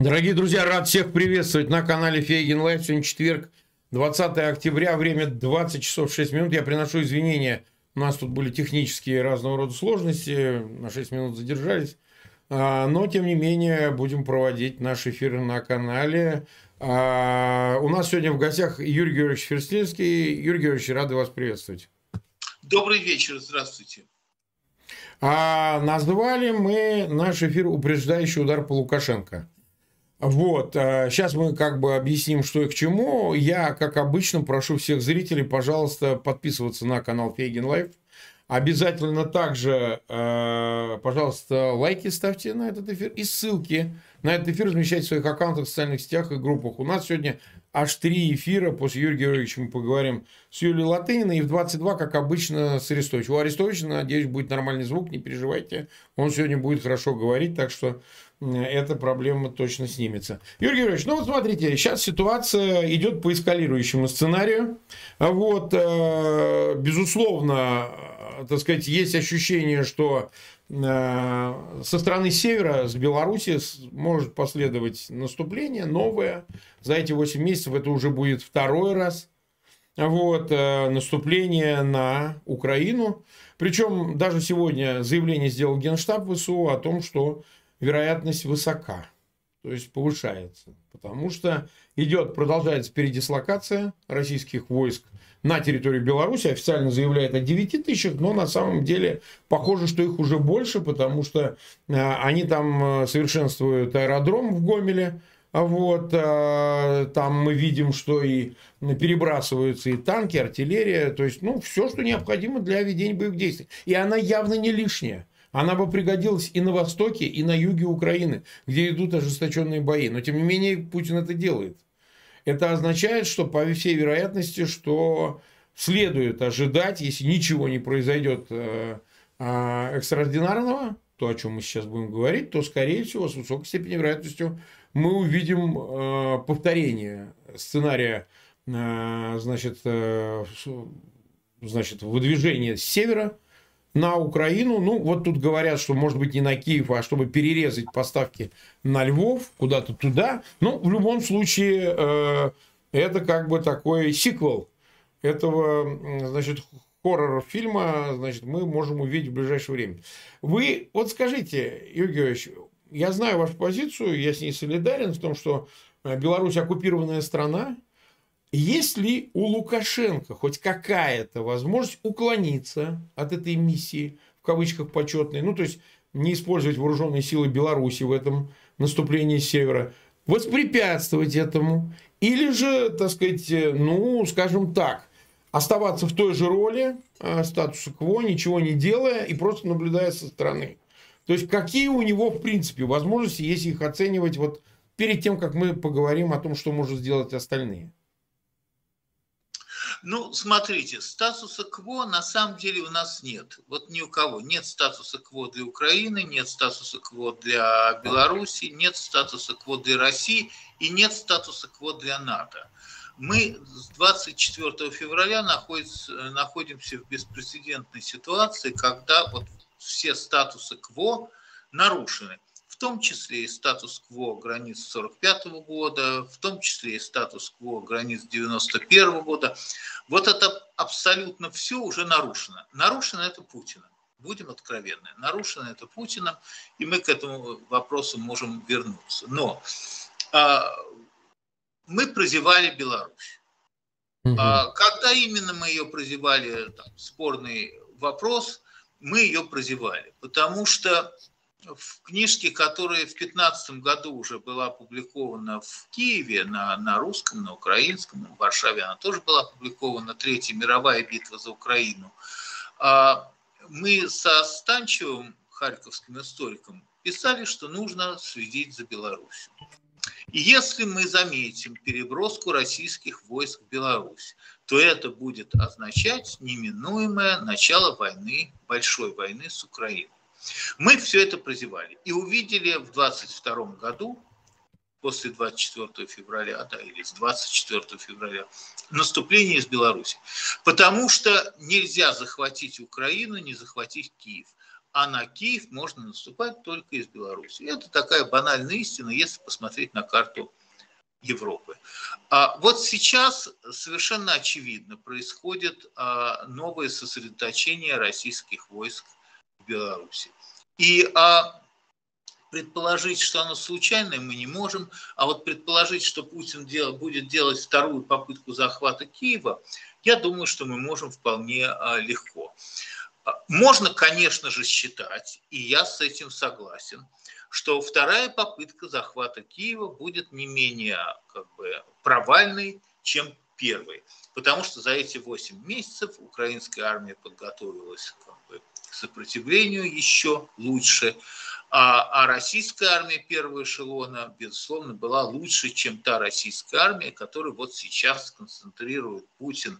Дорогие друзья, рад всех приветствовать на канале Фейгин Лайв. Сегодня четверг, 20 октября, время 20 часов 6 минут. Я приношу извинения, у нас тут были технические разного рода сложности, на 6 минут задержались. Но, тем не менее, будем проводить наш эфир на канале. У нас сегодня в гостях Юрий Георгиевич Фельштинский. Юрий Георгиевич, рады вас приветствовать. Добрый вечер, здравствуйте. Назвали мы наш эфир «Упреждающий удар по Лукашенко». Вот, сейчас мы как бы объясним, что и к чему. Я, как обычно, прошу всех зрителей, пожалуйста, подписываться на канал Фейгин Лайв. Обязательно также, пожалуйста, лайки ставьте на этот эфир. И ссылки на этот эфир размещайте в своих аккаунтах, в социальных сетях и группах. У нас сегодня аж 3 эфира. После Юрия Георгиевича мы поговорим с Юлией Латыниной. И в 22, как обычно, с Арестовичем. У Арестовича, надеюсь, будет нормальный звук, не переживайте. Он сегодня будет хорошо говорить, так что эта проблема точно снимется. Юрий Георгиевич, ну вот смотрите, сейчас ситуация идет по эскалирующему сценарию. Вот, безусловно, так сказать, есть ощущение, что со стороны севера, с Беларуси, может последовать наступление новое. За эти 8 месяцев это уже будет второй раз. Вот, наступление на Украину. Причем даже сегодня заявление сделал Генштаб ВСУ о том, что вероятность высока, то есть повышается, потому что идет, продолжается передислокация российских войск на территории Беларуси. Официально заявляет о 9 тысячах, но на самом деле похоже, что их уже больше, потому что они там совершенствуют аэродром в Гомеле. Вот, там мы видим, что и перебрасываются и танки, артиллерия, то есть, ну, все, что необходимо для ведения боевых действий. И она явно не лишняя. Она бы пригодилась и на востоке, и на юге Украины, где идут ожесточенные бои. Но, тем не менее, Путин это делает. Это означает, что, по всей вероятности, что следует ожидать, если ничего не произойдет экстраординарного, то, о чем мы сейчас будем говорить, то, скорее всего, с высокой степенью вероятностью мы увидим повторение сценария, значит, выдвижения с севера на Украину. Ну, вот тут говорят, что, может быть, не на Киев, а чтобы перерезать поставки на Львов, куда-то туда. Ну, в любом случае, это как бы такой сиквел этого, значит, хоррор-фильма, значит, мы можем увидеть в ближайшее время. Вы вот скажите, Юрий Георгиевич, я знаю вашу позицию, я с ней солидарен в том, что Беларусь оккупированная страна. Есть ли у Лукашенко хоть какая-то возможность уклониться от этой миссии, в кавычках почетной, ну то есть не использовать вооруженные силы Беларуси в этом наступлении с севера, воспрепятствовать этому, или же, так сказать, ну скажем так, оставаться в той же роли, статус-кво, ничего не делая и просто наблюдая со стороны. То есть какие у него в принципе возможности, если их оценивать вот перед тем, как мы поговорим о том, что может сделать остальные? Ну, смотрите, статуса кво на самом деле у нас нет. Вот ни у кого. Нет статуса кво для Украины, нет статуса кво для Беларуси, нет статуса кво для России и нет статуса кво для НАТО. Мы с 24 февраля находимся в беспрецедентной ситуации, когда вот все статусы кво нарушены. В том числе и статус-кво границ 45-го года, в том числе и статус-кво границ 91-го года. Вот это абсолютно все уже нарушено. Нарушено это Путиным. Будем откровенны. Нарушено это Путиным, и мы к этому вопросу можем вернуться. Но мы прозевали Беларусь. Когда именно мы ее прозевали, там, спорный вопрос, мы ее прозевали. Потому что в книжке, которая в 2015 году уже была опубликована в Киеве на русском, на украинском, в Варшаве она тоже была опубликована, Третья мировая битва за Украину, мы со Станчевым, харьковским историком, писали, что нужно следить за Беларусью. И если мы заметим переброску российских войск в Беларусь, то это будет означать неминуемое начало войны, большой войны с Украиной. Мы все это прозевали и увидели в 22 году, после 24 февраля, да, или с 24 февраля, наступление из Беларуси. Потому что нельзя захватить Украину, не захватить Киев. а на Киев можно наступать только из Беларуси. Это такая банальная истина, если посмотреть на карту Европы. Вот сейчас совершенно очевидно происходит новое сосредоточение российских войск в Беларуси. И предположить, что оно случайное, мы не можем, а вот предположить, что Путин будет делать вторую попытку захвата Киева, я думаю, что мы можем вполне легко. Можно, конечно же, считать, и я с этим согласен, что вторая попытка захвата Киева будет не менее провальной, чем первой. Потому что за эти 8 месяцев украинская армия подготовилась к сопротивлению еще лучше, а российская армия первого эшелона, безусловно, была лучше, чем та российская армия, которую вот сейчас концентрирует Путин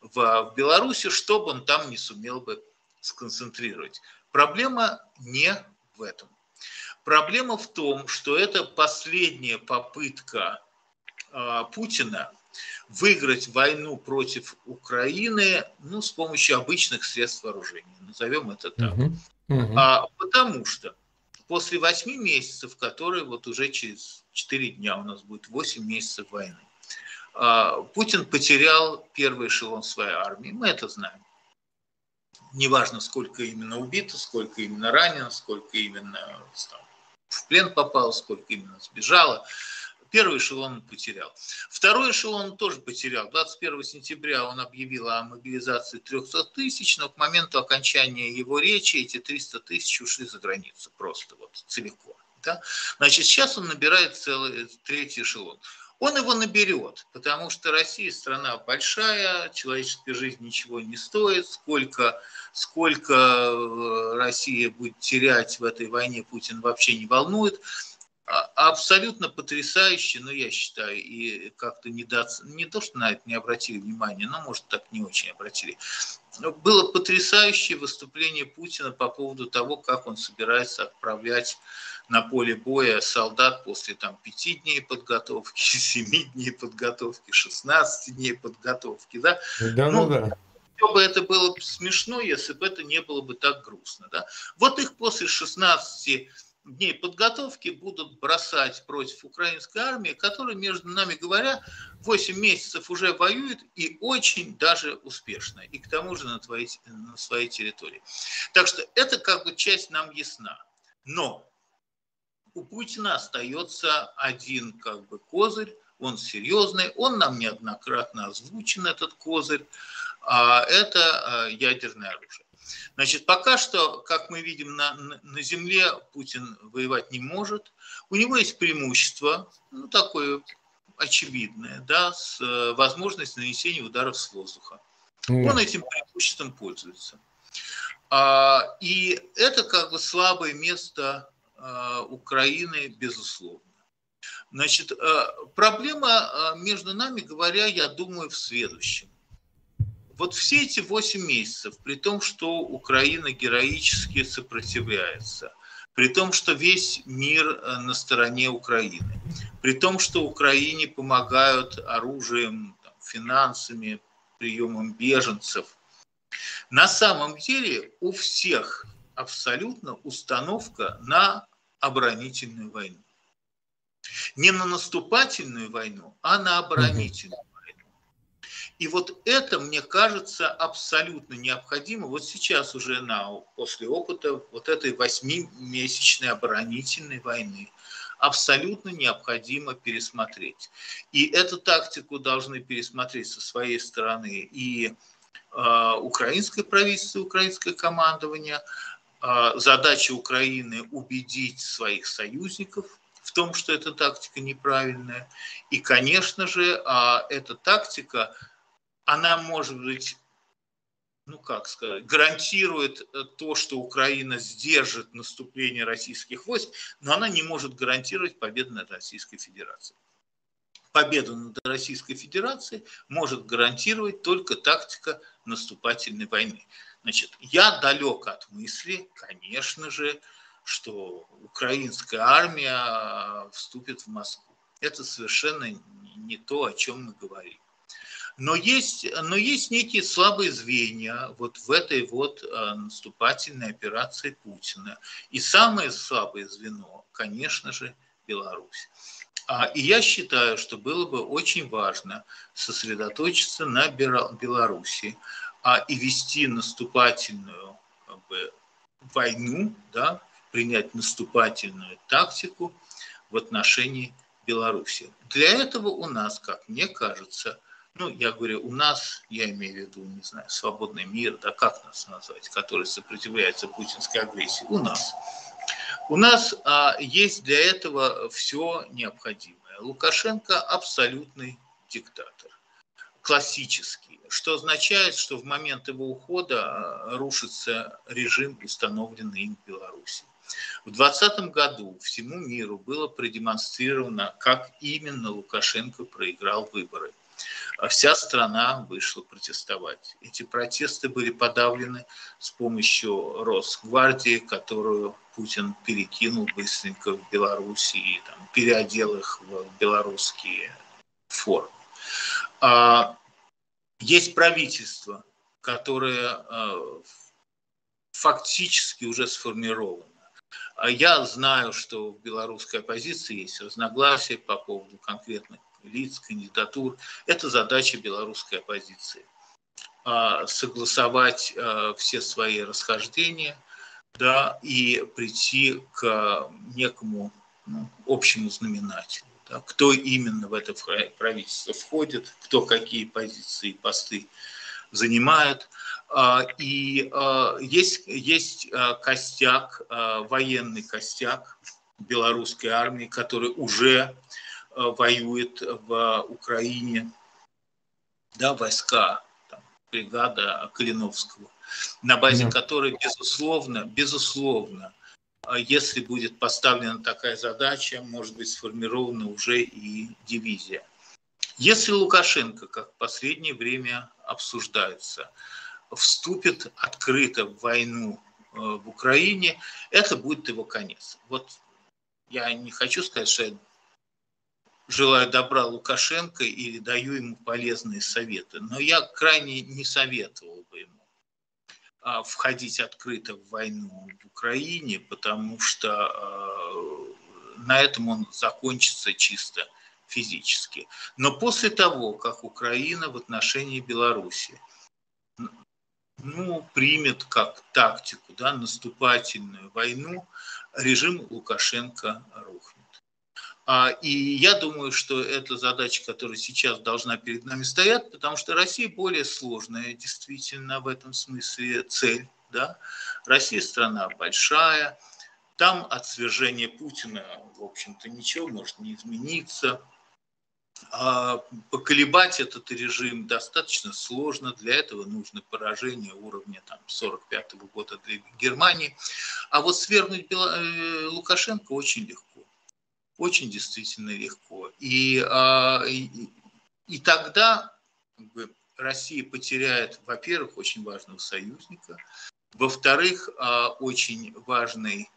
в Беларуси, что бы он там не сумел бы сконцентрировать. Проблема не в этом. Проблема в том, что это последняя попытка Путина выиграть войну против Украины, ну, с помощью обычных средств вооружения, назовем это так. Потому что после 8 месяцев, которые вот уже через 4 дня у нас будет 8 месяцев войны, Путин потерял первый эшелон своей армии, мы это знаем. Неважно, сколько именно убито, сколько именно ранено, сколько именно там в плен попало, сколько именно сбежало. Первый эшелон он потерял. Второй эшелон он тоже потерял. 21 сентября он объявил о мобилизации 300 тысяч, но к моменту окончания его речи эти 300 тысяч ушли за границу просто вот целиком. Да? Значит, сейчас он набирает целый третий эшелон. Он его наберет, потому что Россия страна большая, человеческая жизнь ничего не стоит. Сколько Россия будет терять в этой войне, Путин вообще не волнует. Абсолютно потрясающе, но я считаю, и как-то не то, что на это не обратили внимания, но, может, так не очень обратили. Было потрясающее выступление Путина по поводу того, как он собирается отправлять на поле боя солдат после 5 дней подготовки, 7 дней подготовки, 16 дней подготовки. Да? Да. Все бы это было смешно, если бы это не было бы так грустно. Да? Вот их после 16 дней подготовки будут бросать против украинской армии, которая, между нами говоря, 8 месяцев уже воюет и очень даже успешно, и к тому же на своей территории. Так что это часть нам ясна. Но у Путина остается один козырь, он серьезный, он нам неоднократно озвучен, этот козырь, а это ядерное оружие. Значит, пока что, как мы видим, на земле Путин воевать не может. У него есть преимущество, ну, такое очевидное, да, возможность нанесения ударов с воздуха. Он этим преимуществом пользуется. И это слабое место Украины, безусловно. Значит, проблема, между нами говоря, я думаю, в следующем. Вот все эти 8 месяцев, при том, что Украина героически сопротивляется, при том, что весь мир на стороне Украины, при том, что Украине помогают оружием, финансами, приемом беженцев, на самом деле у всех абсолютно установка на оборонительную войну. Не на наступательную войну, а на оборонительную. И вот это, мне кажется, абсолютно необходимо. Вот сейчас уже после опыта вот этой 8-месячной оборонительной войны абсолютно необходимо пересмотреть. И эту тактику должны пересмотреть со своей стороны и украинское правительство, и украинское командование. Задача Украины – убедить своих союзников в том, что эта тактика неправильная. И, конечно же, эта тактика – она, может быть, гарантирует то, что Украина сдержит наступление российских войск, но она не может гарантировать победу над Российской Федерацией. Победу над Российской Федерацией может гарантировать только тактика наступательной войны. Значит, я далек от мысли, конечно же, что украинская армия вступит в Москву. Это совершенно не то, о чем мы говорим. Но есть некие слабые звенья вот в этой вот наступательной операции Путина. И самое слабое звено, конечно же, Беларусь. И я считаю, что было бы очень важно сосредоточиться на Беларуси и вести наступательную войну, да, принять наступательную тактику в отношении Беларуси. Для этого у нас, как мне кажется, ну, я говорю, у нас, я имею в виду, не знаю, свободный мир, да, как нас назвать, который сопротивляется путинской агрессии, у нас есть для этого все необходимое. Лукашенко абсолютный диктатор, классический, что означает, что в момент его ухода рушится режим, установленный им в Беларуси. В 2020 году всему миру было продемонстрировано, как именно Лукашенко проиграл выборы. Вся страна вышла протестовать. Эти протесты были подавлены с помощью Росгвардии, которую Путин перекинул быстренько в Беларусь и там, переодел их в белорусские формы. Есть правительство, которое фактически уже сформировано. Я знаю, что в белорусской оппозиции есть разногласия по поводу конкретных лиц, кандидатур. Это задача белорусской оппозиции. Согласовать все свои расхождения, да, и прийти к некому, ну, общему знаменателю. Да, кто именно в это правительство входит, кто какие позиции и посты занимает. И есть костяк, военный костяк белорусской армии, который уже воюет в Украине, да, войска, там, бригада Калиновского, на базе которой, безусловно, если будет поставлена такая задача, может быть сформирована уже и дивизия. Если Лукашенко, как в последнее время обсуждается, вступит открыто в войну в Украине, это будет его конец. Вот я не хочу сказать, что я желаю добра Лукашенко или даю ему полезные советы, но я крайне не советовал бы ему входить открыто в войну в Украине, потому что на этом он закончится чисто физически. Но после того, как Украина в отношении Беларуси, ну, примет как тактику, да, наступательную войну, режим Лукашенко рухнет. И я думаю, что это задача, которая сейчас должна перед нами стоять, потому что Россия более сложная, действительно, в этом смысле цель. Да? Россия страна большая, там от свержения Путина, в общем-то, ничего может не измениться. Поколебать этот режим достаточно сложно, для этого нужно поражение уровня 1945 года для Германии. А вот свергнуть Лукашенко очень легко. Очень действительно легко. И тогда Россия потеряет, во-первых, очень важного союзника, во-вторых, очень важный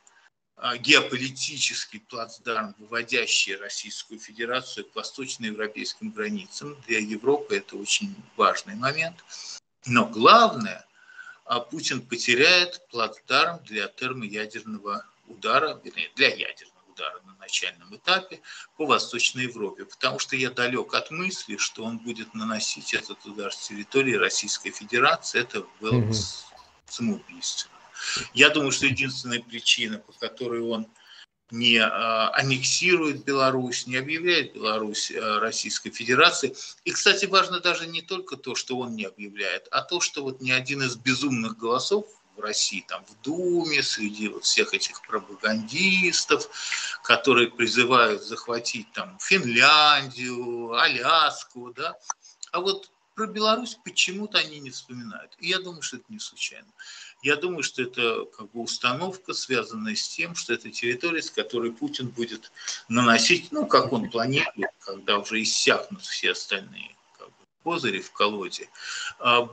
геополитический плацдарм, выводящий Российскую Федерацию к восточноевропейским границам. Для Европы это очень важный момент. Но главное, Путин потеряет плацдарм для термоядерного удара, вернее, для ядерного удара на начальном этапе по Восточной Европе, потому что я далек от мысли, что он будет наносить этот удар с территории Российской Федерации. Это было самоубийство. Я думаю, что единственная причина, по которой он не аннексирует Беларусь, не объявляет Беларусь Российской Федерацией. И, кстати, важно даже не только то, что он не объявляет, а то, что вот ни один из безумных голосов в России, там, в Думе, среди вот всех этих пропагандистов, которые призывают захватить там Финляндию, Аляску, да, а вот про Беларусь почему-то они не вспоминают. И я думаю, что это не случайно. Я думаю, что это как бы установка, связанная с тем, что это территория, с которой Путин будет наносить, ну, как он планирует, когда уже иссякнут все остальные как бы козыри в колоде,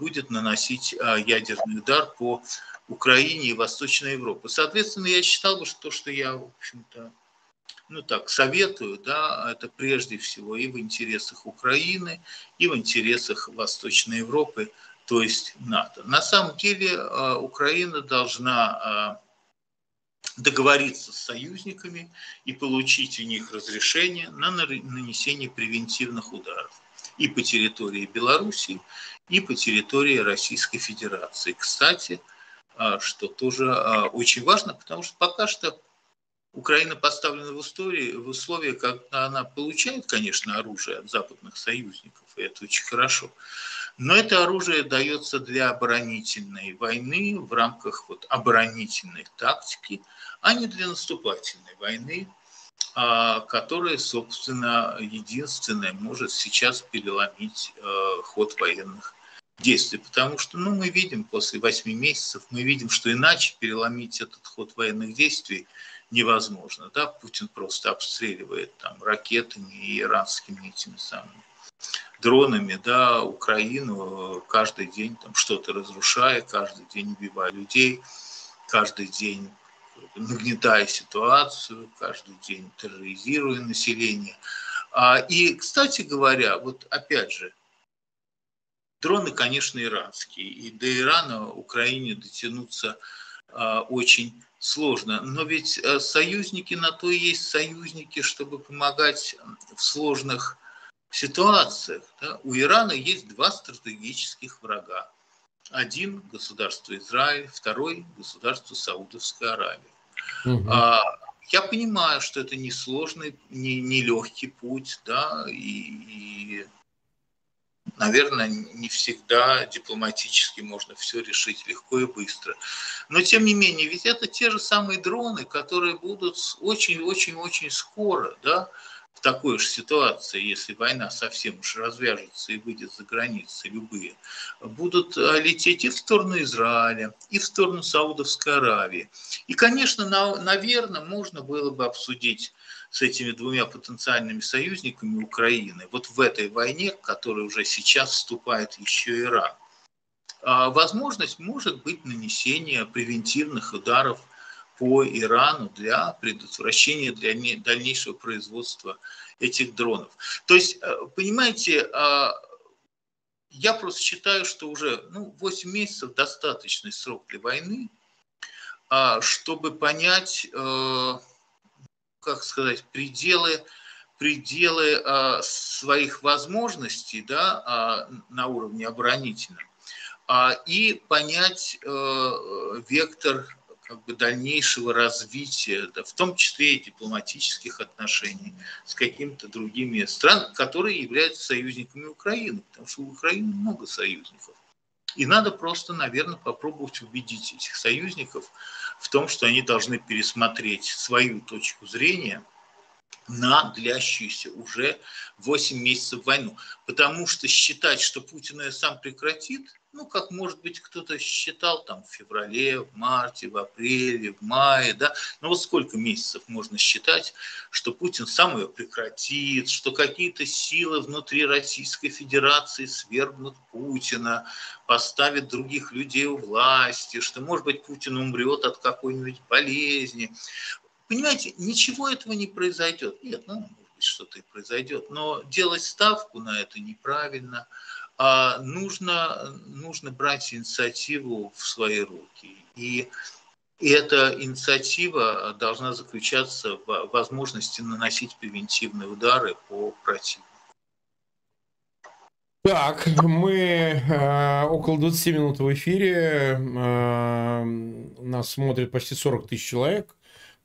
будет наносить ядерный удар по Украине и Восточной Европе. Соответственно, я считал бы, что то, что я, в общем-то, ну так, советую, да, это прежде всего и в интересах Украины, и в интересах Восточной Европы, то есть НАТО. На самом деле Украина должна договориться с союзниками и получить у них разрешение на нанесение превентивных ударов и по территории Беларуси, и по территории Российской Федерации. Кстати, что тоже очень важно, потому что пока что Украина поставлена в условия, когда она получает, конечно, оружие от западных союзников, и это очень хорошо, но это оружие дается для оборонительной войны в рамках вот оборонительной тактики, а не для наступательной войны, которая, собственно, единственная может сейчас переломить ход военных действий. Потому что, ну, мы видим после 8 месяцев, мы видим, что иначе переломить этот ход военных действий невозможно, да, Путин просто обстреливает там ракетами и иранскими этими самыми дронами, да, Украину, каждый день там что-то разрушая, каждый день убивая людей, каждый день нагнетая ситуацию, каждый день терроризируя население. И, кстати говоря, вот опять же, дроны, конечно, иранские, и до Ирана Украине дотянуться очень сложно, но ведь союзники на то и есть союзники, чтобы помогать в сложных ситуациях. Да? У Ирана есть два стратегических врага. Один – государство Израиль, второй – государство Саудовская Аравия. Угу. Я понимаю, что это несложный, нелегкий путь, да, и наверное, не всегда дипломатически можно все решить легко и быстро. Но, тем не менее, ведь это те же самые дроны, которые будут очень-очень-очень скоро, да, в такой же ситуации, если война совсем уж развяжется и выйдет за границы, любые, будут лететь и в сторону Израиля, и в сторону Саудовской Аравии. И, конечно, наверное, можно было бы обсудить с этими двумя потенциальными союзниками Украины, вот в этой войне, в которой уже сейчас вступает еще Иран, возможность может быть нанесения превентивных ударов по Ирану для предотвращения дальнейшего производства этих дронов. То есть, понимаете, я просто считаю, что уже 8 месяцев достаточный срок для войны, чтобы понять, как сказать, пределы своих возможностей, да, на уровне оборонительном, и понять вектор, как бы, дальнейшего развития, да, в том числе и дипломатических отношений с какими-то другими странами, которые являются союзниками Украины, потому что у Украины много союзников. И надо просто, наверное, попробовать убедить этих союзников в том, что они должны пересмотреть свою точку зрения на длящуюся уже 8 месяцев войну. Потому что считать, что Путин ее сам прекратит, ну, как, может быть, кто-то считал там в феврале, в марте, в апреле, в мае, да, но вот сколько месяцев можно считать, что Путин сам ее прекратит, что какие-то силы внутри Российской Федерации свергнут Путина, поставят других людей у власти, что, может быть, Путин умрет от какой-нибудь болезни. Понимаете, ничего этого не произойдет. Нет, ну, может быть, что-то и произойдет, но делать ставку на это неправильно. Нужно брать инициативу в свои руки. И эта инициатива должна заключаться в возможности наносить превентивные удары по противнику. Так, мы около 20 минут в эфире. Нас смотрит почти 40 тысяч человек.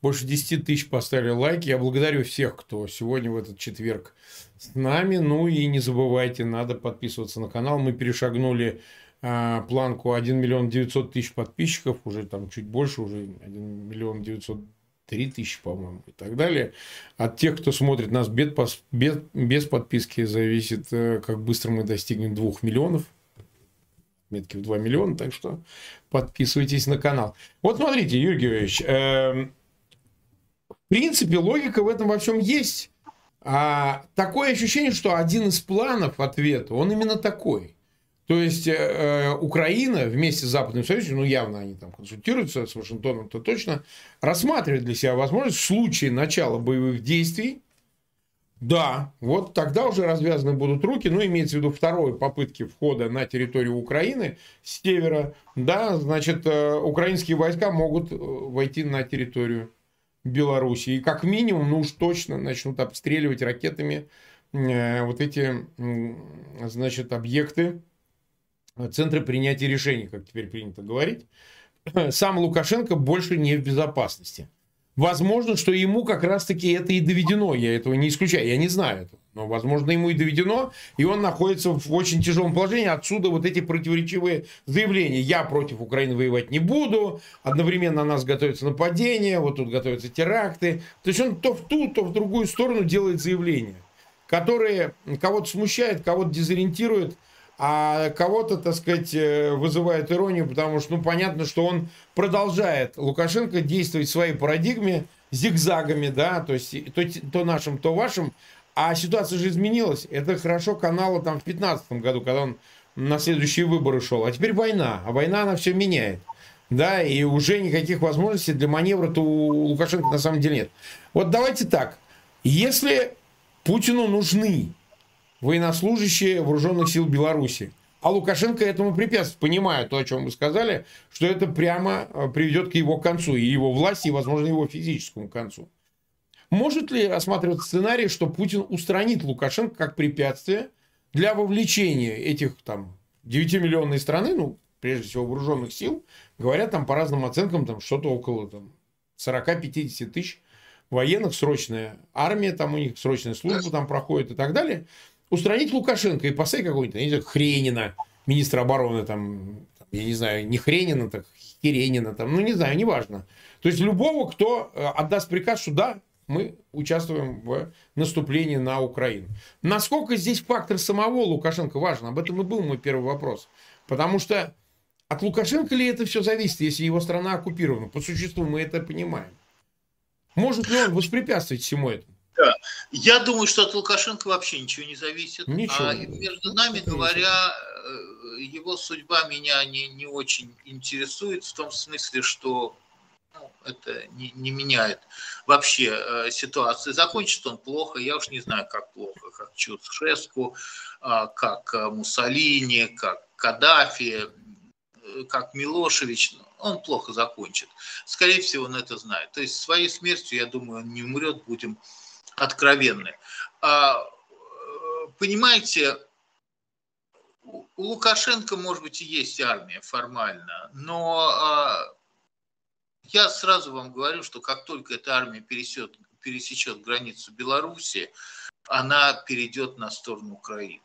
Больше 10 тысяч поставили лайки. Я благодарю всех, кто сегодня в этот четверг с нами. Ну и не забывайте, надо подписываться на канал. Мы перешагнули планку 1 миллион 900 тысяч подписчиков. Уже там чуть больше, уже 1 миллион 903 тысячи, по-моему, и так далее. От тех, кто смотрит нас без подписки, зависит, как быстро мы достигнем 2 миллионов. Метки в 2 миллиона. Так что подписывайтесь на канал. Вот смотрите, Юрий Георгиевич, в принципе, логика в этом во всем есть. А такое ощущение, что один из планов ответа, он именно такой. То есть Украина вместе с Западным Союзом, ну явно они там консультируются с Вашингтоном, то точно, рассматривает для себя возможность в случае начала боевых действий, да, вот тогда уже развязаны будут руки, но имеется в виду второй попытки входа на территорию Украины с севера, да, значит, украинские войска могут войти на территорию Беларуси. И как минимум, ну уж точно начнут обстреливать ракетами вот эти, значит, объекты, центры принятия решений, как теперь принято говорить. Сам Лукашенко больше не в безопасности. Возможно, что ему как раз-таки это и доведено. Я этого не исключаю, я не знаю этого. Но, возможно, ему и доведено, и он находится в очень тяжелом положении. Отсюда вот эти противоречивые заявления. Я против Украины воевать не буду. Одновременно на нас готовится нападение. Вот тут готовятся теракты. То есть он то в ту, то в другую сторону делает заявления, которые кого-то смущают, кого-то дезориентируют, а кого-то, так сказать, вызывает иронию, потому что, ну, понятно, что он продолжает, Лукашенко, действовать в своей парадигме зигзагами, да, то есть то нашим, то вашим, а ситуация же изменилась. Это хорошо канало там в 2015 году, когда он на следующие выборы шел, а теперь война, а война, она все меняет, да, и уже никаких возможностей для маневра-то у Лукашенко на самом деле нет. Вот давайте так, если Путину нужны военнослужащие вооруженных сил Беларуси, а Лукашенко этому препятствует, понимая то, о чем вы сказали, что это прямо приведет к его концу, и его власти, и, возможно, его физическому концу. Может ли рассматриваться сценарий, что Путин устранит Лукашенко как препятствие для вовлечения этих там 9-миллионной страны, ну, прежде всего, вооруженных сил, говорят там по разным оценкам, там что-то около там 40-50 тысяч военных, срочная армия, там у них срочная служба там проходит и так далее. Устранить Лукашенко и поставить какого-нибудь, не знаю, Хренина, министра обороны, там, я не знаю, не Хренина, так Херенина, там, ну не знаю, неважно. То есть любого, кто отдаст приказ, что да, мы участвуем в наступлении на Украину. Насколько здесь фактор самого Лукашенко важен? Об этом и был мой первый вопрос. Потому что от Лукашенко ли это все зависит, если его страна оккупирована? По существу мы это понимаем. Может ли он воспрепятствовать всему этому? Да. Я думаю, что от Лукашенко вообще ничего не зависит. Ничего. А между нами говоря, его судьба меня не очень интересует, в том смысле, что ну, это не меняет вообще ситуации. Закончит он плохо, я уж не знаю, как плохо, как Чаушеску, как Муссолини, как Каддафи, как Милошевич. Он плохо закончит. Скорее всего, он это знает. То есть своей смертью, я думаю, он не умрет, будем откровенны. Понимаете, у Лукашенко, может быть, и есть армия формально, но я сразу вам говорю, что как только эта армия пересечет границу Беларуси, она перейдет на сторону Украины.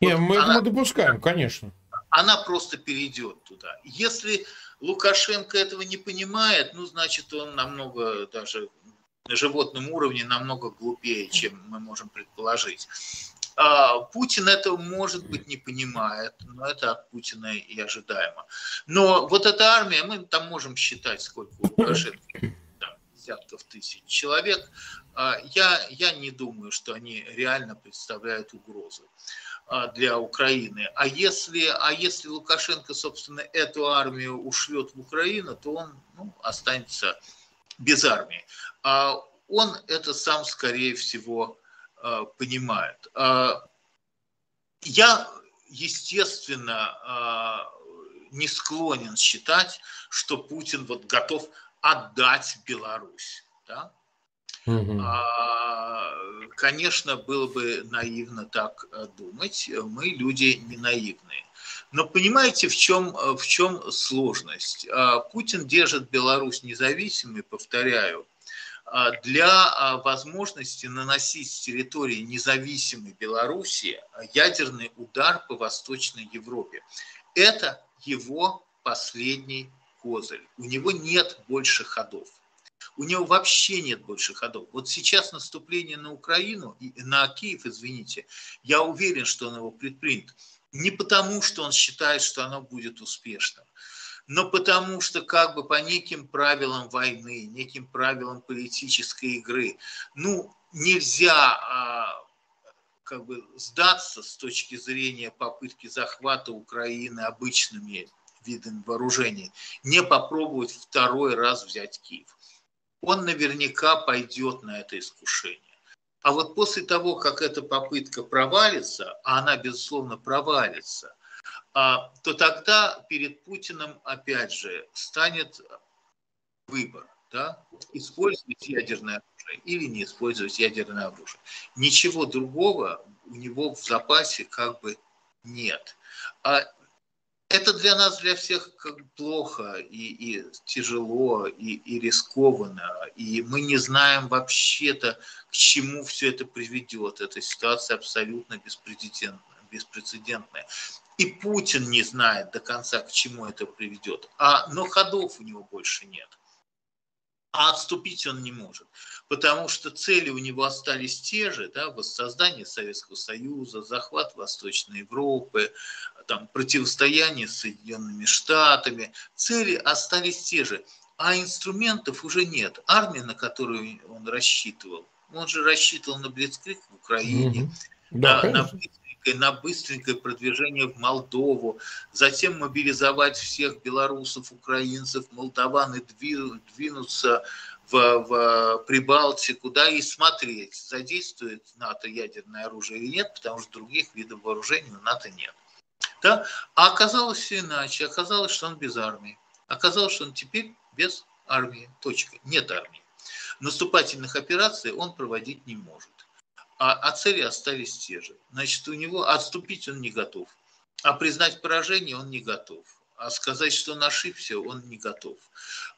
Не, вот мы это допускаем, конечно. Она просто перейдет туда. Если Лукашенко этого не понимает, ну, значит, он намного даже... на животном уровне намного глупее, чем мы можем предположить. Путин этого, может быть, не понимает, но это от Путина и ожидаемо. Но вот эта армия, мы там можем считать, сколько у Лукашенко, там, десятков тысяч человек. Я не думаю, что они реально представляют угрозу для Украины. А если Лукашенко, собственно, эту армию ушлет в Украину, то он, ну, останется без армии. Он это сам, скорее всего, понимает. Я, естественно, не склонен считать, что Путин вот готов отдать Беларусь. Да? Угу. Конечно, было бы наивно так думать. Мы люди не наивные. Но понимаете, в чем сложность? Путин держит Беларусь независимой, повторяю, для возможности наносить с территории независимой Беларуси ядерный удар по Восточной Европе. Это его последний козырь. У него нет больше ходов. У него вообще нет больше ходов. Вот сейчас наступление на Украину, на Киев, извините, я уверен, что он его предпримет. Не потому, что он считает, что оно будет успешным, но потому, что как бы по неким правилам войны, неким правилам политической игры, ну, нельзя как бы сдаться с точки зрения попытки захвата Украины обычными видами вооружений, не попробовать второй раз взять Киев. Он наверняка пойдет на это искушение. А вот после того, как эта попытка провалится, а она, безусловно, провалится, то тогда перед Путиным, опять же, станет выбор, да? Использовать ядерное оружие или не использовать ядерное оружие. Ничего другого у него в запасе как бы нет. Это для нас, для всех, как плохо и тяжело, и рискованно. И мы не знаем вообще-то, к чему все это приведет. Эта ситуация абсолютно беспрецедентная. И Путин не знает до конца, к чему это приведет. Но ходов у него больше нет. А отступить он не может, потому что цели у него остались те же, да, воссоздание Советского Союза, захват Восточной Европы, там, противостояние с Соединенными Штатами. Цели остались те же, а инструментов уже нет. Армия, на которую он рассчитывал, он же рассчитывал на блицкриг в Украине, на быстренькое продвижение в Молдову, затем мобилизовать всех белорусов, украинцев, молдаван и двинуться в Прибалтику, да, и смотреть, задействует НАТО ядерное оружие или нет, потому что других видов вооружений у НАТО нет. Да? А оказалось все иначе. Оказалось, что он без армии. Оказалось, что он теперь без армии. Точка. Нет армии. Наступательных операций он проводить не может. А цели остались те же. Значит, у него отступить он не готов. А признать поражение он не готов. А сказать, что он ошибся, он не готов.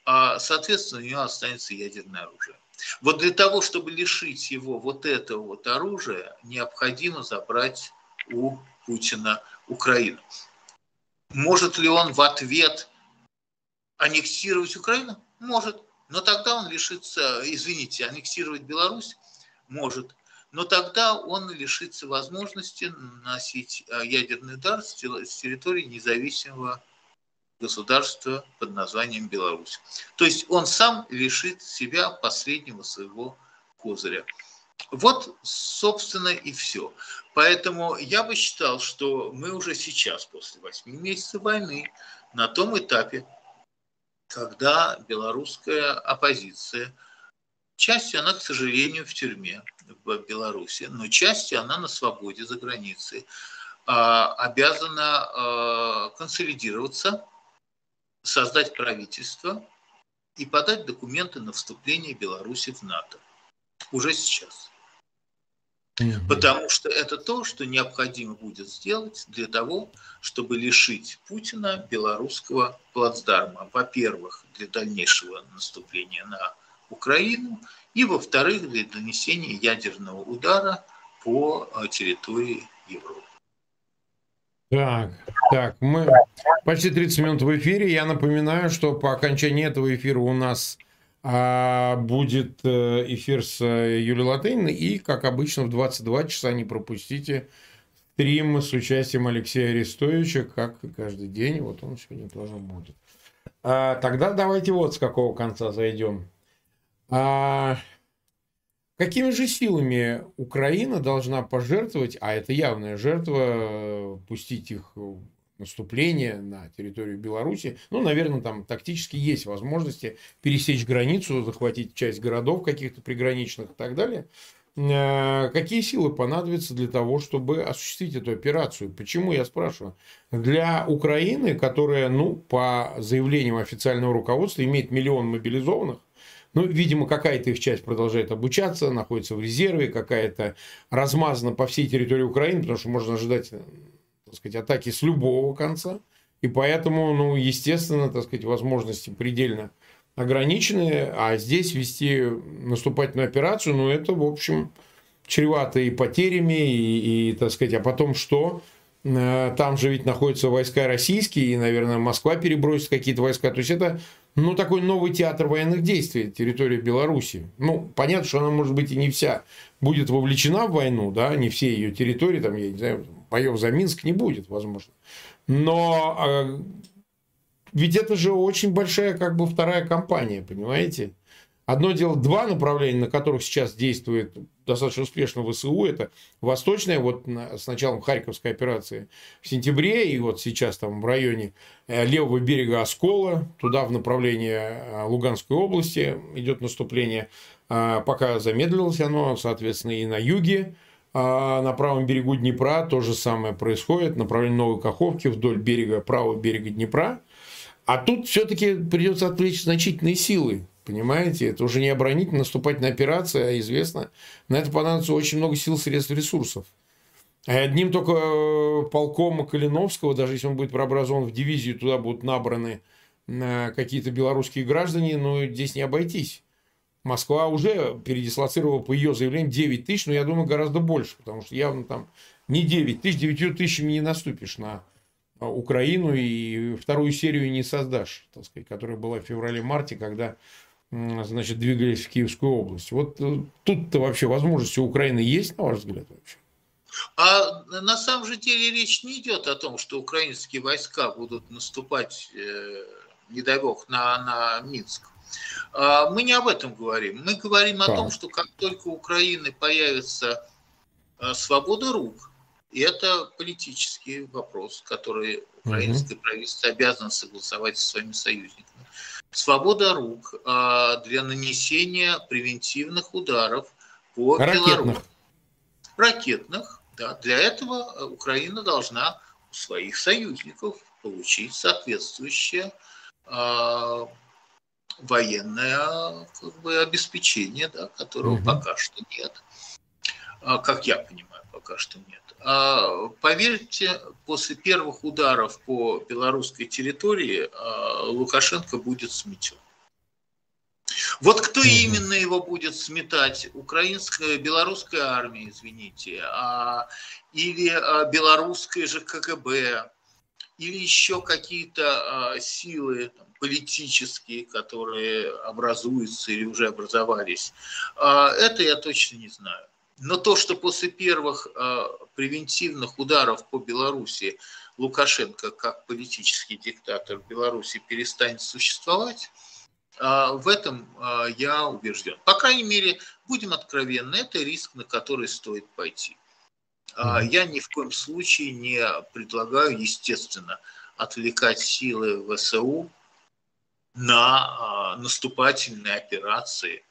Соответственно, у него останется ядерное оружие. Вот для того, чтобы лишить его вот этого вот оружия, необходимо забрать у Путина Украину. Может ли он в ответ аннексировать Украину? Может. Но тогда он лишится, извините, аннексировать Беларусь? Может. Но тогда он лишится возможности наносить ядерный удар с территории независимого государства под названием Беларусь. То есть он сам лишит себя последнего своего козыря. Вот, собственно, и все. Поэтому я бы считал, что мы уже сейчас, после 8 месяцев войны, на том этапе, когда белорусская оппозиция, частью она, к сожалению, в тюрьме в Беларуси, но частью она на свободе за границей, обязана консолидироваться, создать правительство и подать документы на вступление Беларуси в НАТО. Уже сейчас. Потому что это то, что необходимо будет сделать для того, чтобы лишить Путина белорусского плацдарма. Во-первых, для дальнейшего наступления на Украину, и, во-вторых, для нанесения ядерного удара по территории Европы. Так, мы почти 30 минут в эфире. Я напоминаю, что по окончании этого эфира у нас будет эфир с Юлией Латыниной. И, как обычно, в 22 часа не пропустите стрим с участием Алексея Арестовича, как и каждый день. Вот он сегодня тоже будет. Тогда давайте вот с какого конца зайдем. Какими же силами Украина должна пожертвовать, а это явная жертва, пустить их наступление на территорию Беларуси? Ну, наверное, там тактически есть возможности пересечь границу, захватить часть городов каких-то приграничных и так далее. Какие силы понадобятся для того, чтобы осуществить эту операцию? Почему, я спрашиваю? Для Украины, которая, ну, по заявлениям официального руководства, имеет 1 миллион мобилизованных, ну, видимо, какая-то их часть продолжает обучаться, находится в резерве, какая-то размазана по всей территории Украины, потому что можно ожидать, так сказать, атаки с любого конца. И поэтому, ну, естественно, так сказать, возможности предельно ограничены. А здесь вести наступательную операцию, ну, это, в общем, чревато и потерями, и так сказать, а потом что? Там же ведь находятся войска российские, и, наверное, Москва перебросит какие-то войска. То есть это... Ну, такой новый театр военных действий, территория Беларуси. Ну, понятно, что она, может быть, и не вся будет вовлечена в войну, да, не все ее территории, там, я не знаю, боев за Минск не будет, возможно. Но ведь это же очень большая, как бы, вторая кампания, понимаете? Одно дело два направления, на которых сейчас действует достаточно успешно ВСУ, это восточная, вот с началом Харьковской операции в сентябре, и вот сейчас там в районе левого берега Оскола, туда в направлении Луганской области идет наступление, пока замедлилось оно, соответственно, и на юге, на правом берегу Днепра то же самое происходит, направление Новой Каховки вдоль берега, правого берега Днепра, а тут все-таки придется отвлечь значительные силы. Понимаете, это уже не оборонительно наступательная операция, а известно, на это понадобится очень много сил, средств, ресурсов. Одним только полком Калиновского, даже если он будет преобразован в дивизию, туда будут набраны какие-то белорусские граждане, но здесь не обойтись. Москва уже передислоцировала по ее заявлению 9 тысяч, но я думаю, гораздо больше, потому что явно там не 9 тысяч, 9 тысячами не наступишь на Украину и вторую серию не создашь, так сказать, которая была в феврале-марте, когда... значит, двигались в Киевскую область. Вот тут-то вообще возможности у Украины есть, на ваш взгляд, вообще? А на самом же деле речь не идет о том, что украинские войска будут наступать, не дай бог, на Минск. Мы не об этом говорим. Мы говорим о том, что как только у Украины появится свобода рук, и это политический вопрос, который украинское правительство обязано согласовать со своими союзниками. Свобода рук для нанесения превентивных ударов по Беларуси. Ракетных. Да. Для этого Украина должна у своих союзников получить соответствующее военное, как бы, обеспечение, да, которого пока что нет. Как я понимаю, пока что нет. Поверьте, после первых ударов по белорусской территории Лукашенко будет сметен. Вот кто именно его будет сметать? Украинская, белорусская армия, извините, или белорусская же КГБ, или еще какие-то силы политические, которые образуются или уже образовались. Это я точно не знаю. Но то, что после первых превентивных ударов по Беларуси Лукашенко как политический диктатор Беларуси перестанет существовать, в этом я убежден. По крайней мере, будем откровенны, это риск, на который стоит пойти. Я ни в коем случае не предлагаю, естественно, отвлекать силы ВСУ на наступательные операции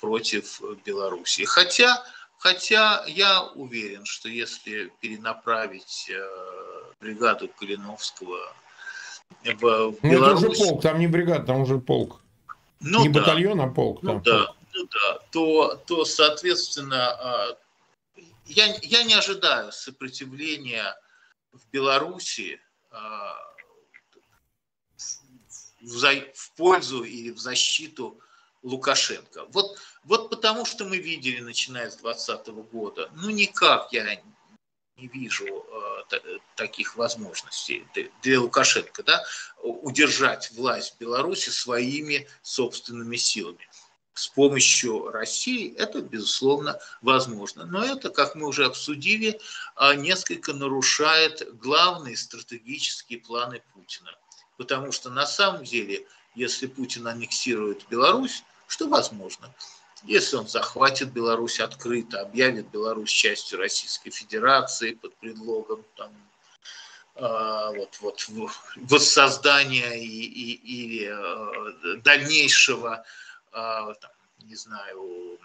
против Беларуси. Хотя я уверен, что если перенаправить бригаду Калиновского в Беларусь... Это уже полк, там не бригада, там уже полк. Ну, не батальон, а полк. Ну, да, полк. Ну, да. То, соответственно, я не ожидаю сопротивления в Беларуси в пользу или в защиту Лукашенко. Вот потому что мы видели, начиная с 2020 года, ну никак я не вижу таких возможностей для Лукашенко, да, удержать власть в Беларуси своими собственными силами. С помощью России это, безусловно, возможно. Но это, как мы уже обсудили, несколько нарушает главные стратегические планы Путина. Потому что на самом деле, если Путин аннексирует Беларусь, что возможно. Если он захватит Беларусь открыто, объявит Беларусь частью Российской Федерации под предлогом там, воссоздания или дальнейшего там, не знаю,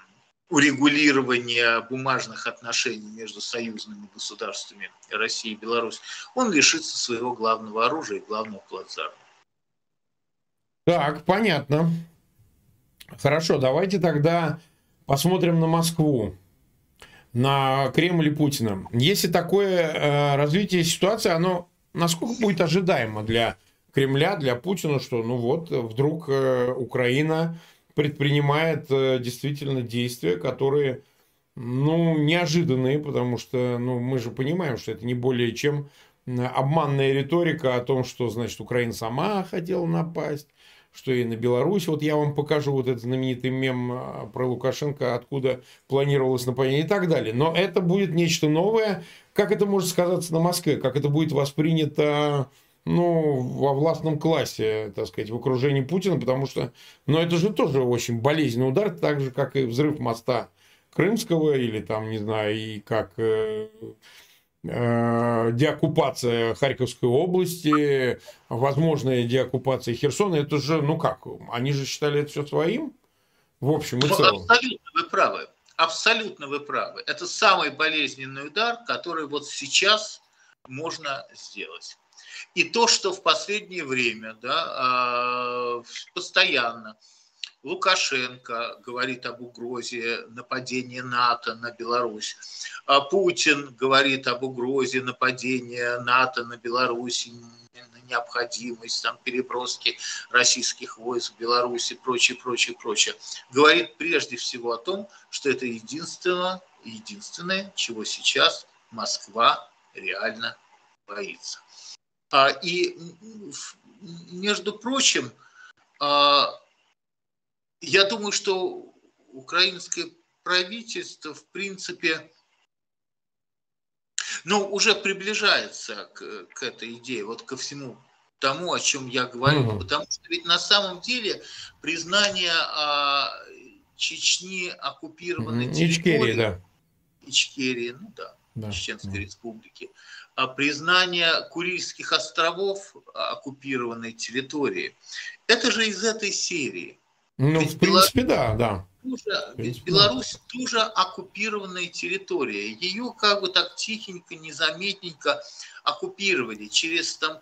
урегулирования бумажных отношений между союзными государствами России и Беларусь, он лишится своего главного оружия и главного плацдарма. Так, понятно. Хорошо, давайте тогда посмотрим на Москву, на Кремль и Путина. Если такое развитие ситуации, оно насколько будет ожидаемо для Кремля, для Путина, что ну вот вдруг Украина предпринимает действительно действия, которые ну, неожиданные, потому что ну, мы же понимаем, что это не более чем обманная риторика о том, что значит Украина сама хотела напасть, что и на Беларусь. Вот я вам покажу вот этот знаменитый мем про Лукашенко, откуда планировалось нападение и так далее. Но это будет нечто новое. Как это может сказаться на Москве? Как это будет воспринято ну, во властном классе, так сказать, в окружении Путина, потому что, ну, это же тоже очень болезненный удар, так же, как и взрыв моста Крымского, или там, не знаю, и как деоккупация Харьковской области, возможная деоккупация Херсона, это же, ну как, они же считали это все своим, в общем и целом. Абсолютно вы правы, абсолютно вы правы. Это самый болезненный удар, который вот сейчас можно сделать. И то, что в последнее время, да, постоянно Лукашенко говорит об угрозе нападения НАТО на Беларусь, а Путин говорит об угрозе нападения НАТО на Беларусь, необходимость там, переброски российских войск в Беларуси, прочее, прочее, прочее. Говорит прежде всего о том, что это единственное, чего сейчас Москва реально боится. И, между прочим, я думаю, что украинское правительство, в принципе, ну, уже приближается к этой идее, вот ко всему тому, о чем я говорю. Mm-hmm. Потому что ведь на самом деле признание Чечни оккупированной территории, Ичкерии, ну да, да. Чеченской республики, а признание Курильских островов оккупированной территории, это же из этой серии. Ну, ведь в принципе, да. Ведь Беларусь тоже оккупированная территория. Ее как бы так тихенько, незаметненько оккупировали через там,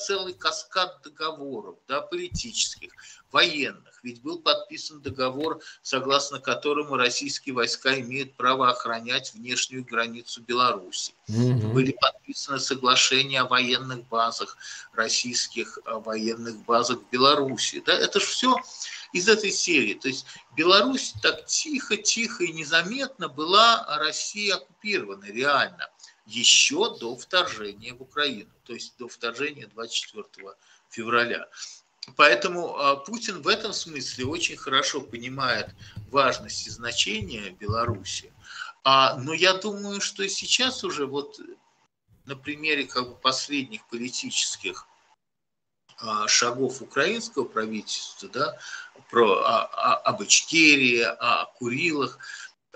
целый каскад договоров, да, политических, военных. Ведь был подписан договор, согласно которому российские войска имеют право охранять внешнюю границу Беларуси. Mm-hmm. Были подписаны соглашения о военных базах, российских военных базах в Беларуси. Да, это же все из этой серии. То есть Беларусь так тихо-тихо и незаметно была Россией оккупирована, реально, еще до вторжения в Украину, то есть до вторжения 24 февраля. Поэтому Путин в этом смысле очень хорошо понимает важность и значение Беларуси. Но я думаю, что и сейчас уже вот на примере как бы последних политических шагов украинского правительства, да, об Ичкерии, о Курилах,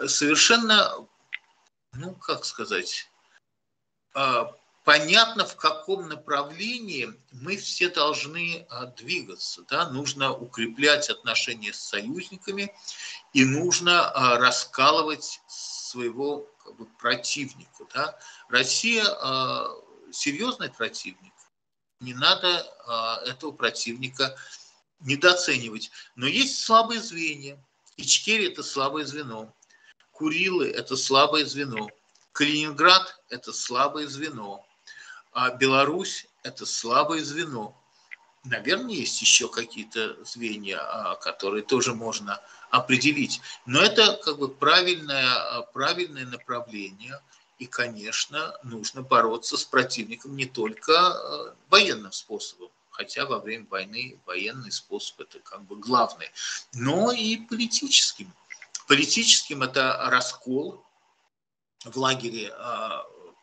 совершенно, ну, как сказать, понятно, в каком направлении мы все должны двигаться. Да? Нужно укреплять отношения с союзниками и нужно раскалывать своего как бы противника. Да? Россия серьезный противник. Не надо этого противника недооценивать. Но есть слабые звенья. Ичкерия – это слабое звено. Курилы – это слабое звено. Калининград – это слабое звено. А Беларусь – это слабое звено. Наверное, есть еще какие-то звенья, которые тоже можно определить. Но это как бы правильное направление. И, конечно, нужно бороться с противником не только военным способом, хотя во время войны военный способ – это как бы главный, но и политическим. Политическим – это раскол в лагере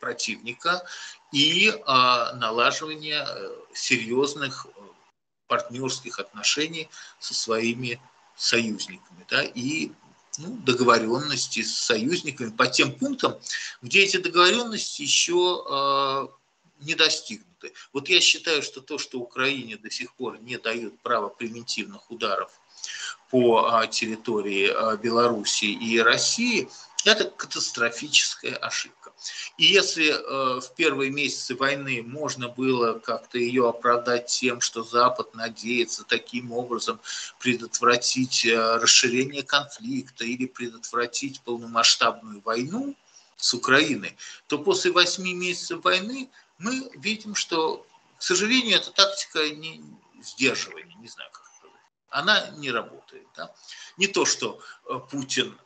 противника и налаживание серьезных партнерских отношений со своими союзниками, да, и договоренности с союзниками по тем пунктам, где эти договоренности еще не достигнуты. Вот я считаю, что то, что Украине до сих пор не дают права превентивных ударов по территории Беларуси и России, это катастрофическая ошибка. И если в первые месяцы войны можно было как-то ее оправдать тем, что Запад надеется таким образом предотвратить расширение конфликта или предотвратить полномасштабную войну с Украиной, то после 8 месяцев войны мы видим, что, к сожалению, эта тактика не сдерживания, не знаю как. Она не работает. Да? Не то, что Путин,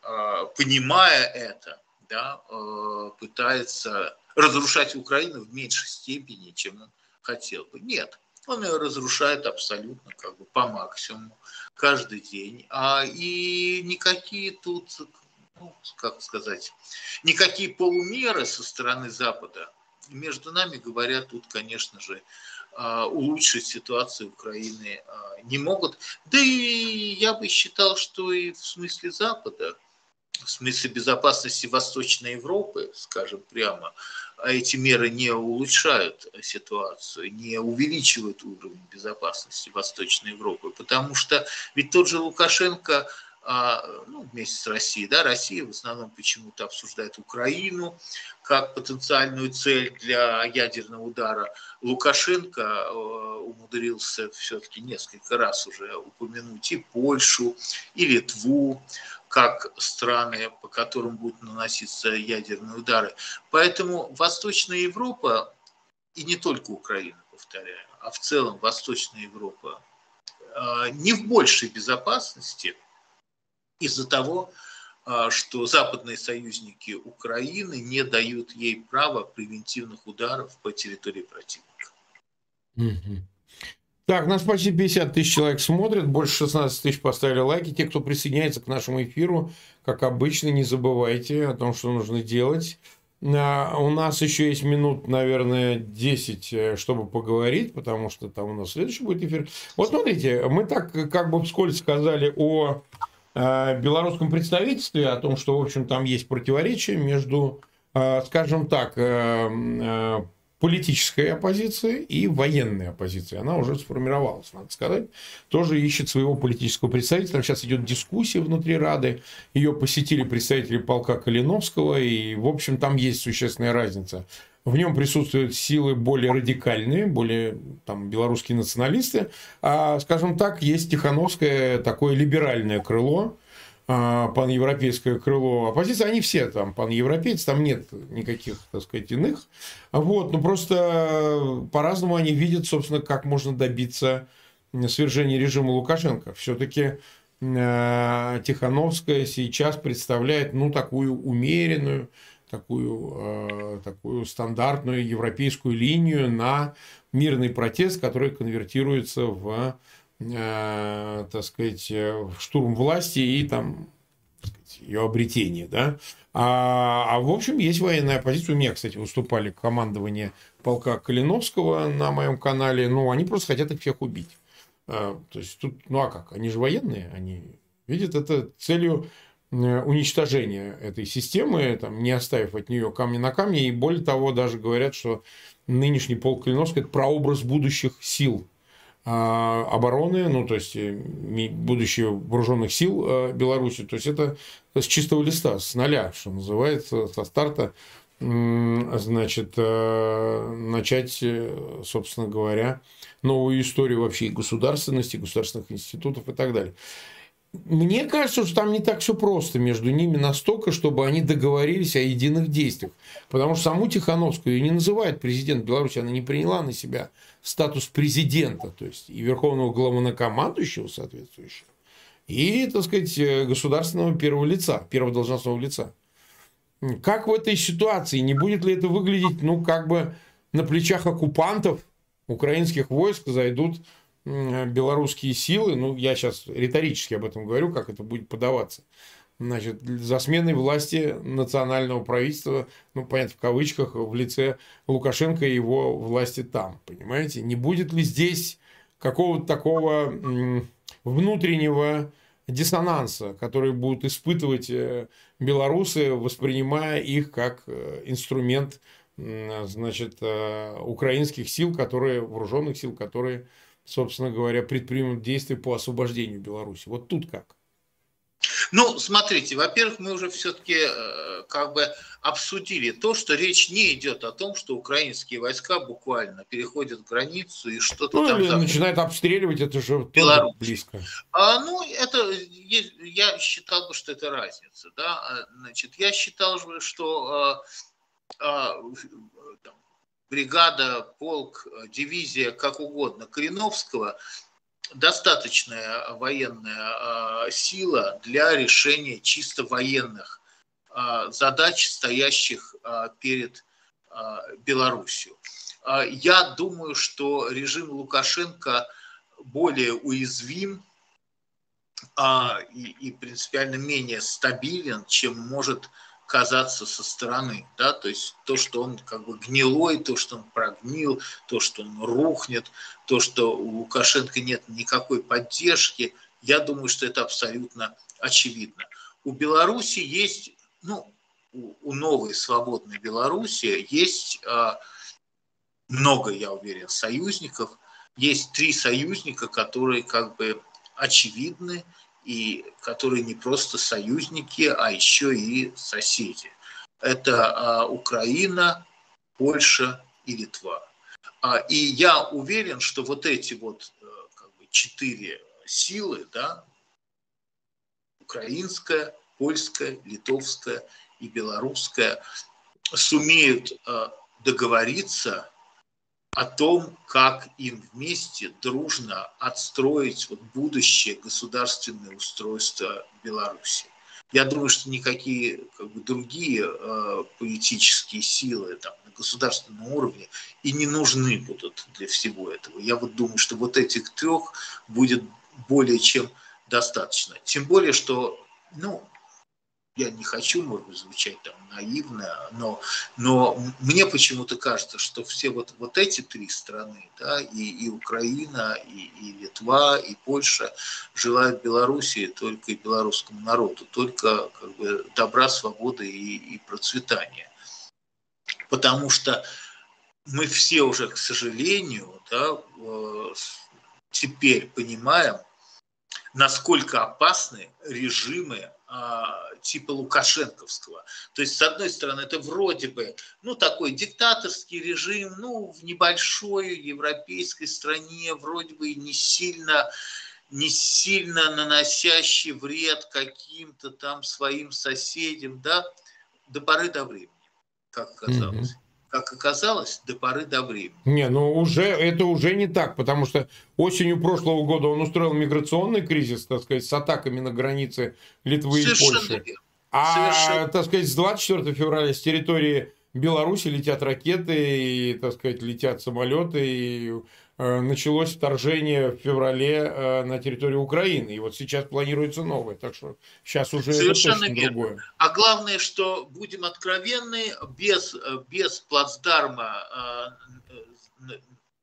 понимая это, да, пытается разрушать Украину в меньшей степени, чем он хотел бы. Нет, он ее разрушает абсолютно как бы по максимуму каждый день. И никакие тут, никакие полумеры со стороны Запада между нами говоря, тут, конечно же, улучшить ситуацию Украины не могут. Да и я бы считал, что и в смысле Запада, в смысле безопасности Восточной Европы, скажем прямо, эти меры не улучшают ситуацию, не увеличивают уровень безопасности Восточной Европы, потому что ведь тот же Лукашенко, ну, вместе с Россией, да, Россия в основном почему-то обсуждает Украину как потенциальную цель для ядерного удара. Лукашенко умудрился все-таки несколько раз уже упомянуть и Польшу, и Литву, как страны, по которым будут наноситься ядерные удары. Поэтому Восточная Европа, и не только Украина, повторяю, а в целом Восточная Европа не в большей безопасности из-за того, что западные союзники Украины не дают ей права превентивных ударов по территории противника. Mm-hmm. Так, нас почти 50 тысяч человек смотрят, больше 16 тысяч поставили лайки. Те, кто присоединяется к нашему эфиру, как обычно, не забывайте о том, что нужно делать. У нас еще есть минут, наверное, 10, чтобы поговорить, потому что там у нас следующий будет эфир. Вот смотрите, мы так как бы вскользь сказали о белорусском представительстве, о том, что, в общем, там есть противоречие между, скажем так, политической оппозиции и военной оппозиции. Она уже сформировалась, надо сказать. Тоже ищет своего политического представителя. Сейчас идет дискуссия внутри Рады. Ее посетили представители полка Калиновского. И, в общем, там есть существенная разница. В нем присутствуют силы более радикальные, более там белорусские националисты. А, скажем так, есть Тихановское такое либеральное крыло, паневропейское крыло оппозиции, они все там паневропейцы, там нет никаких, так сказать, иных. Вот, но просто по-разному они видят, собственно, как можно добиться свержения режима Лукашенко. Все-таки Тихановская сейчас представляет, ну, такую умеренную, такую стандартную европейскую линию на мирный протест, который конвертируется в, так сказать, штурм власти и там, так сказать, ее обретение, да. А в общем, есть военная оппозиция. У меня, кстати, выступали командование полка Калиновского на моем канале. Ну, они просто хотят их всех убить. То есть тут, ну а как? Они же военные, они видят это целью уничтожения этой системы, там, не оставив от нее камня на камне. И более того, даже говорят, что нынешний полк Калиновского — это прообраз будущих сил обороны, ну, то есть будущее вооруженных сил Беларуси. То есть это с чистого листа, с нуля, что называется, со старта, значит, начать, собственно говоря, новую историю вообще и государственности, и государственных институтов и так далее. Мне кажется, что там не так все просто между ними настолько, чтобы они договорились о единых действиях. Потому что саму Тихановскую ее не называют президент Беларуси, она не приняла на себя статус президента, то есть и верховного главнокомандующего соответствующего, и, так сказать, государственного первого лица, первого должностного лица. Как в этой ситуации, не будет ли это выглядеть, ну, как бы на плечах оккупантов украинских войск зайдут белорусские силы, ну, я сейчас риторически об этом говорю, как это будет подаваться, значит, за сменой власти национального правительства, ну, понятно, в кавычках, в лице Лукашенко и его власти там, понимаете? Не будет ли здесь какого-то такого внутреннего диссонанса, который будут испытывать белорусы, воспринимая их как инструмент, значит, украинских сил, которые, вооруженных сил, которые, собственно говоря, предпримут действия по освобождению Беларуси. Вот тут как? Ну, смотрите, во-первых, мы уже все-таки как бы обсудили то, что речь не идет о том, что украинские войска буквально переходят границу и что-то, ну, там... Ну, начинают обстреливать, это же Беларусь. Близко. Ну, это... Я считал бы, что это разница, да. Значит, я считал бы, что... бригада, полк, дивизия, как угодно, Калиновского — достаточная военная сила для решения чисто военных задач, стоящих перед Беларусью. Я думаю, что режим Лукашенко более уязвим и принципиально менее стабилен, чем может казаться со стороны, да, то есть то, что он как бы гнилой, то, что он прогнил, то, что он рухнет, то, что у Лукашенко нет никакой поддержки, я думаю, что это абсолютно очевидно. У Беларуси есть, ну, у новой свободной Беларуси есть много, я уверен, союзников, есть три союзника, которые как бы очевидны, и которые не просто союзники, а еще и соседи. Это Украина, Польша и Литва. И я уверен, что вот эти вот как бы четыре силы, да, украинская, польская, литовская и белорусская, сумеют договориться о том, как им вместе дружно отстроить вот будущее государственное устройство Беларуси. Я думаю, что никакие как бы другие политические силы там, на государственном уровне и не нужны будут для всего этого. Я вот думаю, что вот этих трех будет более чем достаточно. Тем более, что, ну, я не хочу, может быть, звучать там наивно, но мне почему-то кажется, что все вот эти три страны, да, и Украина, и Литва, и Польша желают Белоруссии только и белорусскому народу, только как бы добра, свободы и процветания. Потому что мы все уже, к сожалению, да, теперь понимаем, насколько опасны режимы типа лукашенковского. То есть, с одной стороны, это вроде бы, ну, такой диктаторский режим, ну, в небольшой европейской стране, вроде бы не сильно наносящий вред каким-то там своим соседям, да, до поры до времени, как оказалось. Как оказалось, до поры до времени. Не, ну это уже не так, потому что осенью прошлого года он устроил миграционный кризис, так сказать, с атаками на границе Литвы совершенно и Польши. Верно. А, так сказать, с 24 февраля с территории Беларуси летят ракеты, и, так сказать, летят самолеты, и началось вторжение в феврале на территорию Украины. И вот сейчас планируется новое. Так что сейчас уже совершенно это верно. Другое. А главное, что, будем откровенны, без плацдарма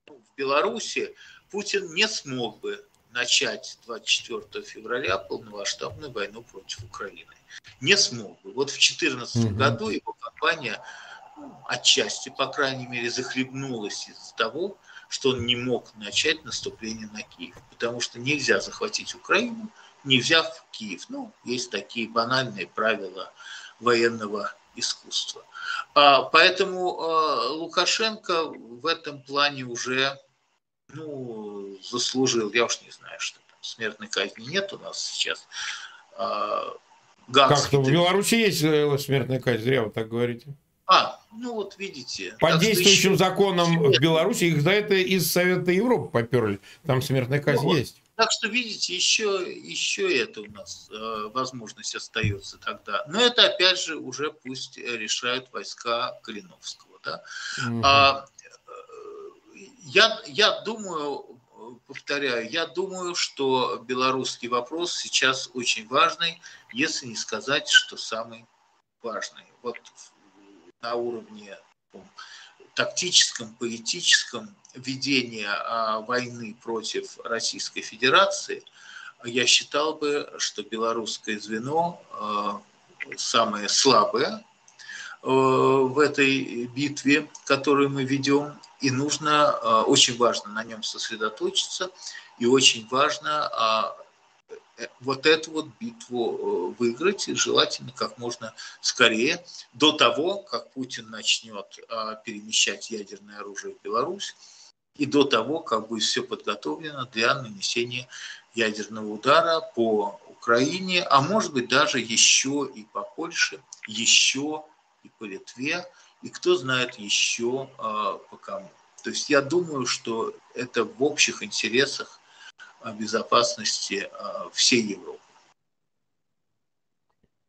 в Беларуси Путин не смог бы начать 24 февраля полномасштабную войну против Украины. Не смог бы. Вот в 2014 году его компания отчасти, по крайней мере, захлебнулась из-за того, что он не мог начать наступление на Киев, потому что нельзя захватить Украину, не взяв Киев. Ну, есть такие банальные правила военного искусства. Поэтому Лукашенко в этом плане уже, ну, заслужил, я уж не знаю, что там, смертной казни нет у нас сейчас. Как-то в Беларуси есть смертная казнь, зря вы так говорите. Ну вот видите. По действующим законам в Беларуси их за это из Совета Европы поперли. Там смертная казнь есть. Так что, видите, еще это у нас возможность остается тогда. Но это, опять же, уже пусть решают войска Калиновского. Да? Я думаю, повторяю, я думаю, что белорусский вопрос сейчас очень важный, если не сказать, что самый важный. Вот на уровне тактическом, политическом ведения войны против Российской Федерации, я считал бы, что белорусское звено самое слабое в этой битве, которую мы ведем, и нужно, очень важно на нем сосредоточиться, и очень важно вот эту вот битву выиграть, и желательно как можно скорее, до того, как Путин начнет перемещать ядерное оружие в Беларусь, и до того, как будет все подготовлено для нанесения ядерного удара по Украине, а может быть даже еще и по Польше, еще и по Литве, и кто знает еще по кому. То есть я думаю, что это в общих интересах безопасности всей Европы.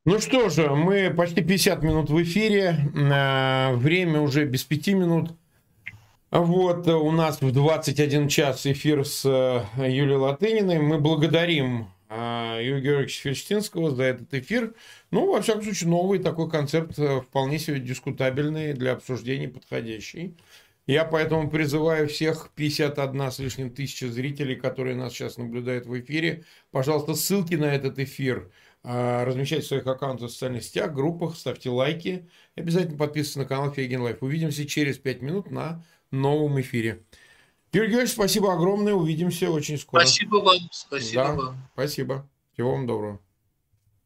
Ну что же, мы почти 50 минут в эфире, время уже без 5 минут. Вот у нас в 21 час эфир с Юлией Латыниной. Мы благодарим Юрия Георгиевича Фельштинского за этот эфир. Ну, во всяком случае, новый такой концепт, вполне себе дискутабельный, для обсуждения подходящий. Я поэтому призываю всех 51 с лишним тысячи зрителей, которые нас сейчас наблюдают в эфире, пожалуйста, ссылки на этот эфир размещайте в своих аккаунтах в социальных сетях, группах, ставьте лайки. Обязательно подписывайтесь на канал Фейгин Лайф. Увидимся через 5 минут на новом эфире. Юрий Георгиевич, спасибо огромное. Увидимся очень скоро. Спасибо вам. Спасибо вам. Всего вам доброго.